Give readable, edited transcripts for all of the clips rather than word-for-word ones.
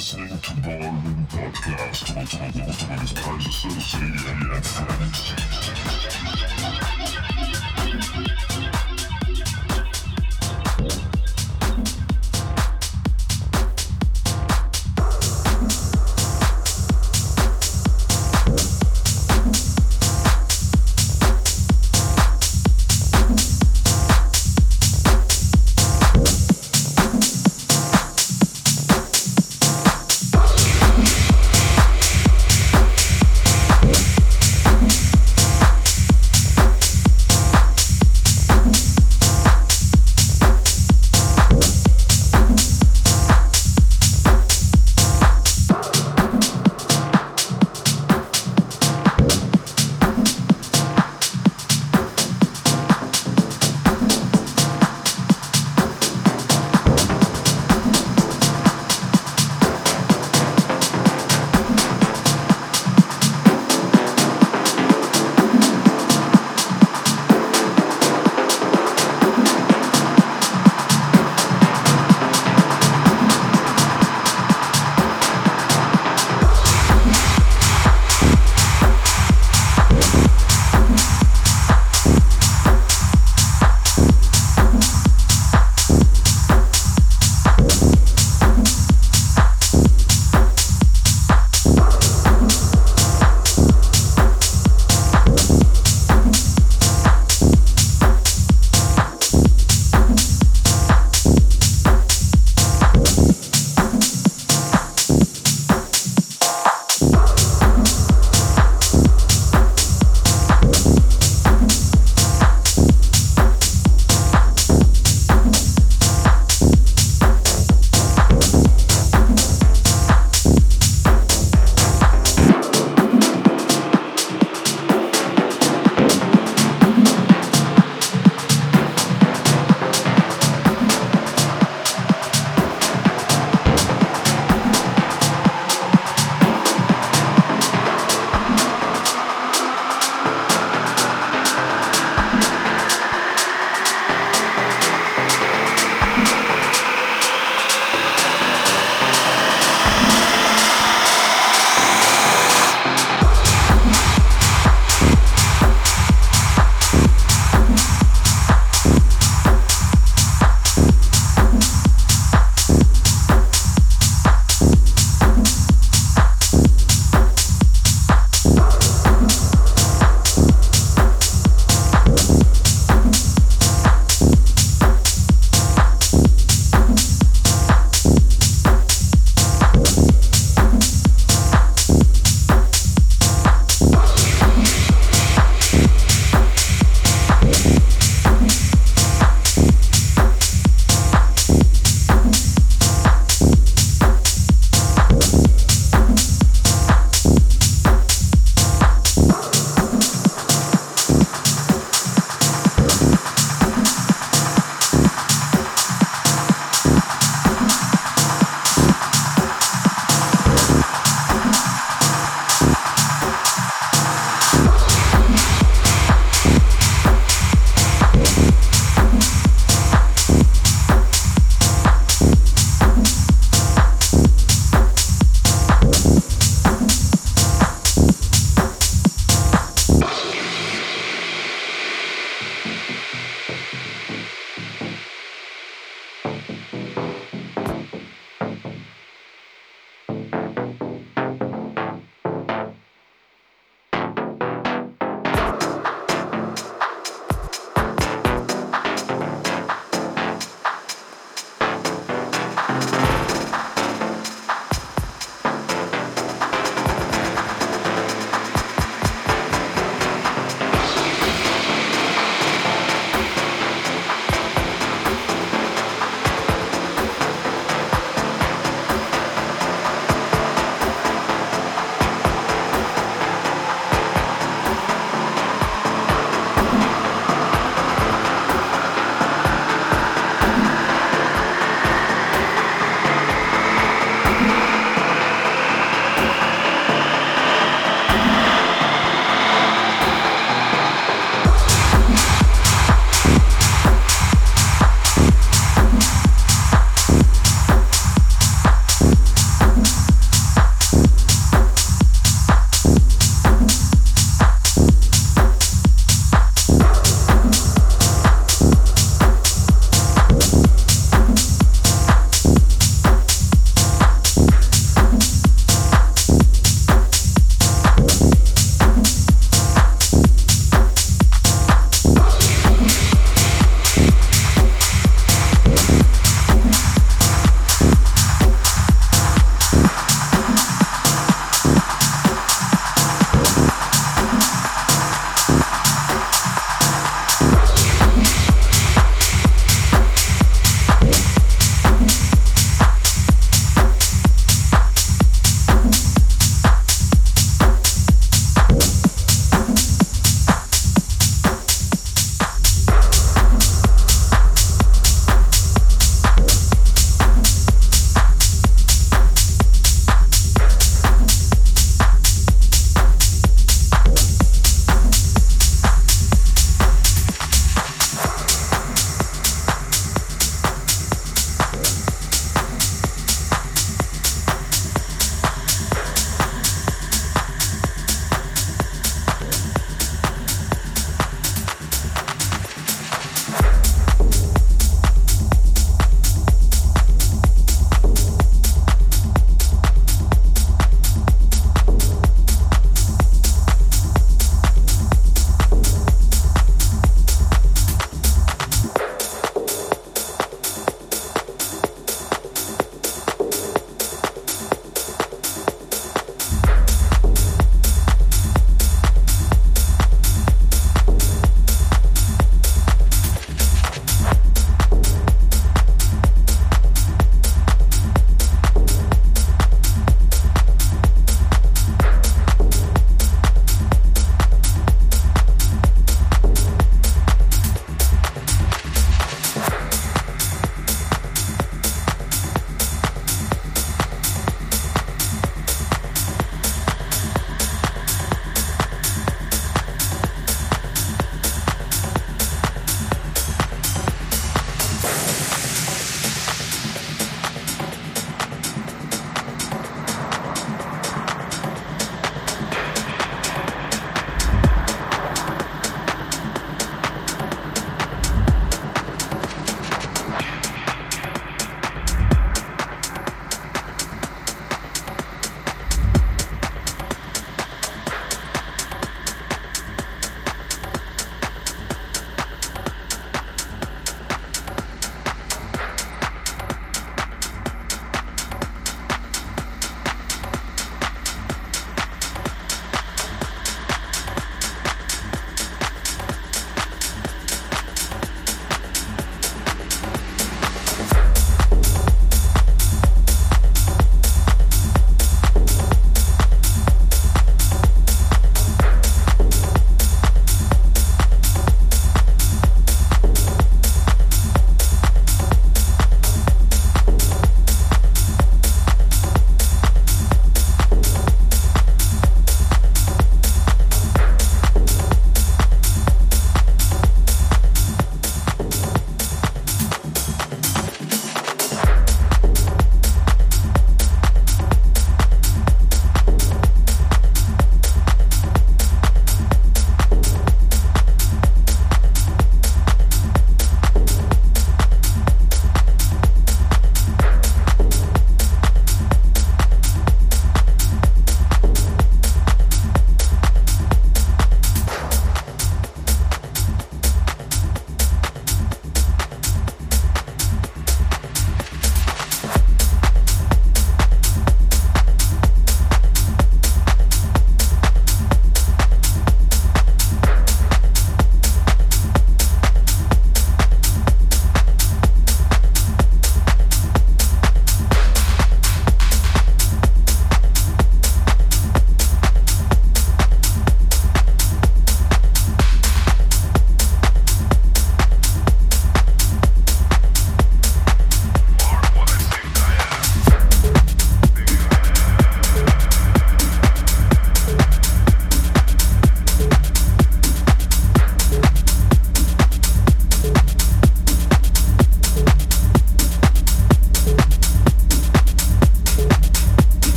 listening to Barbin Podcast.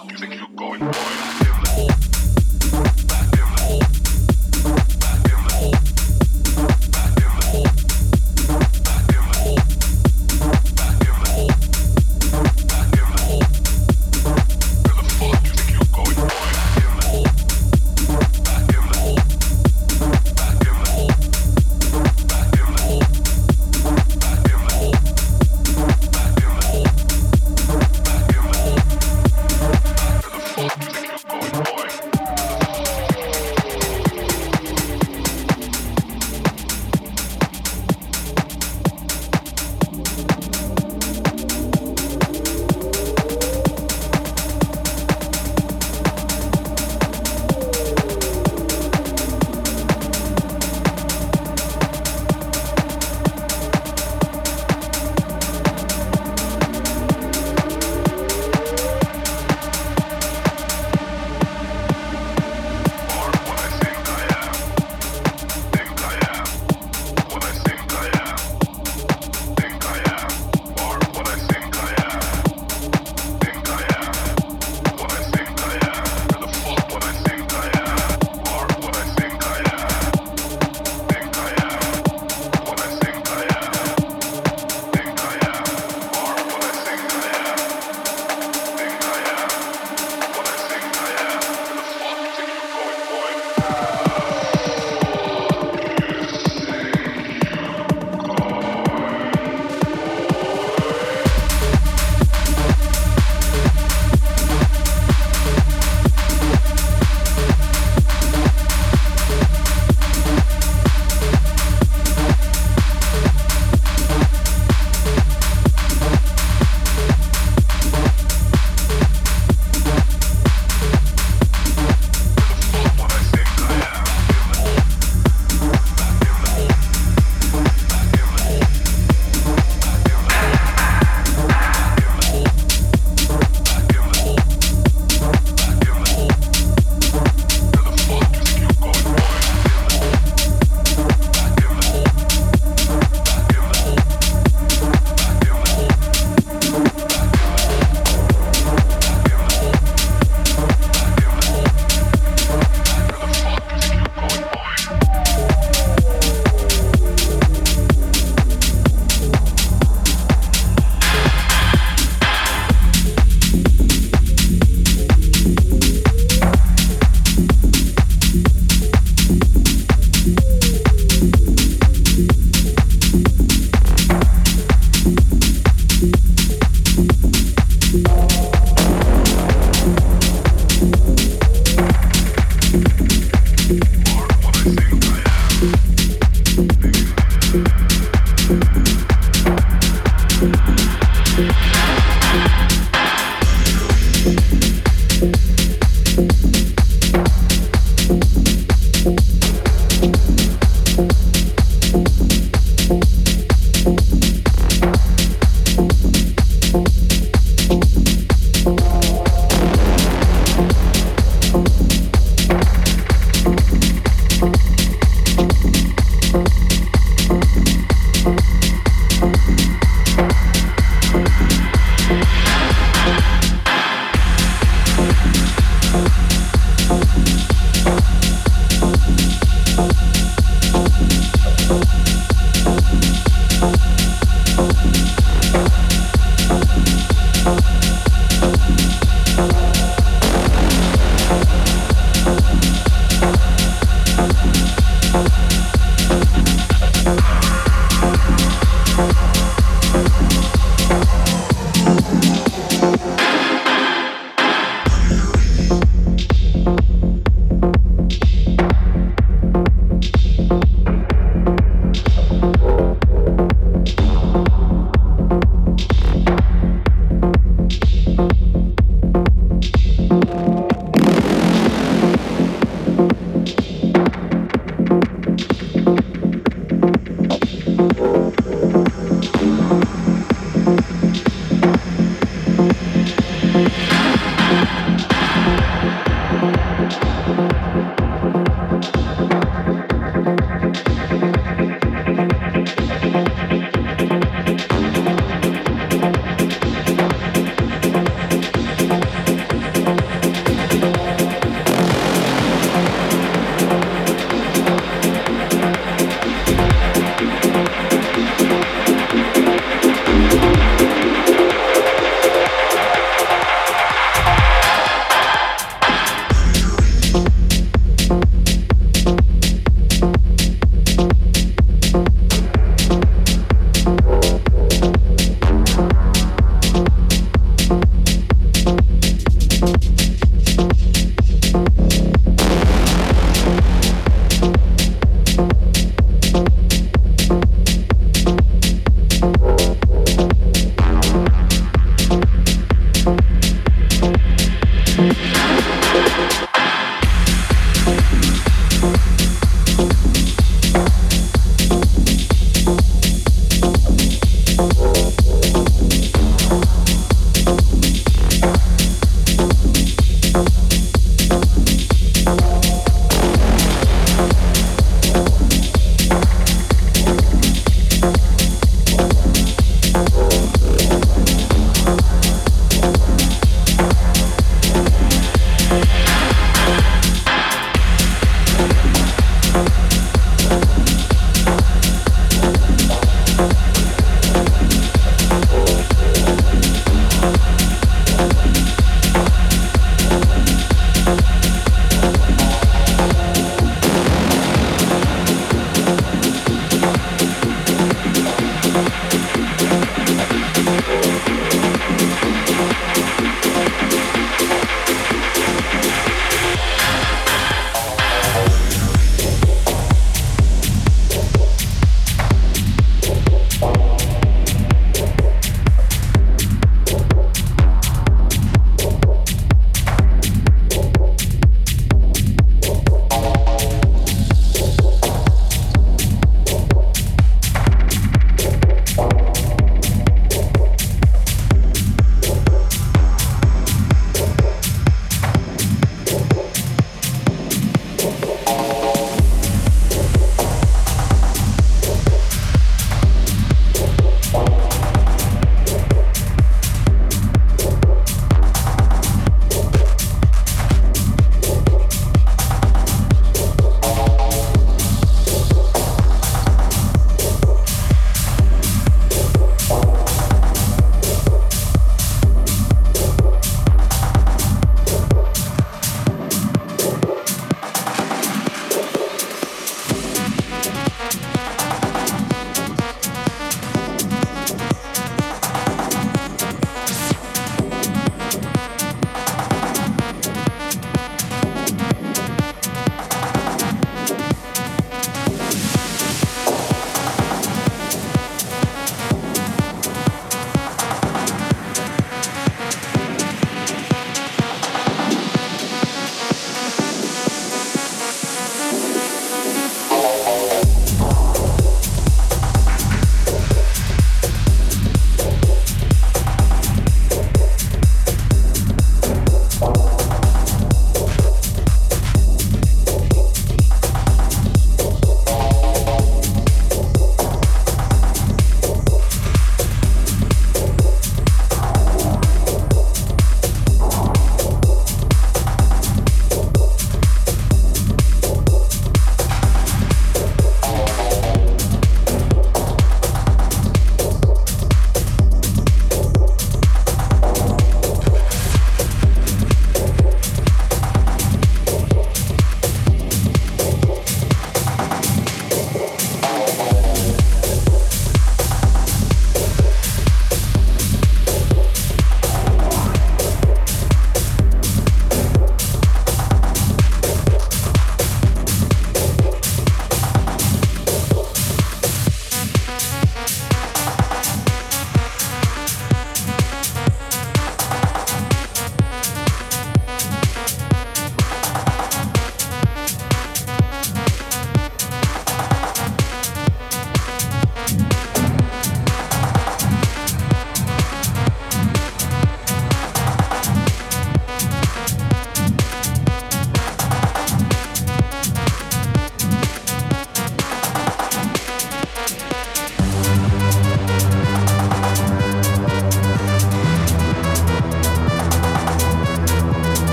fuck is a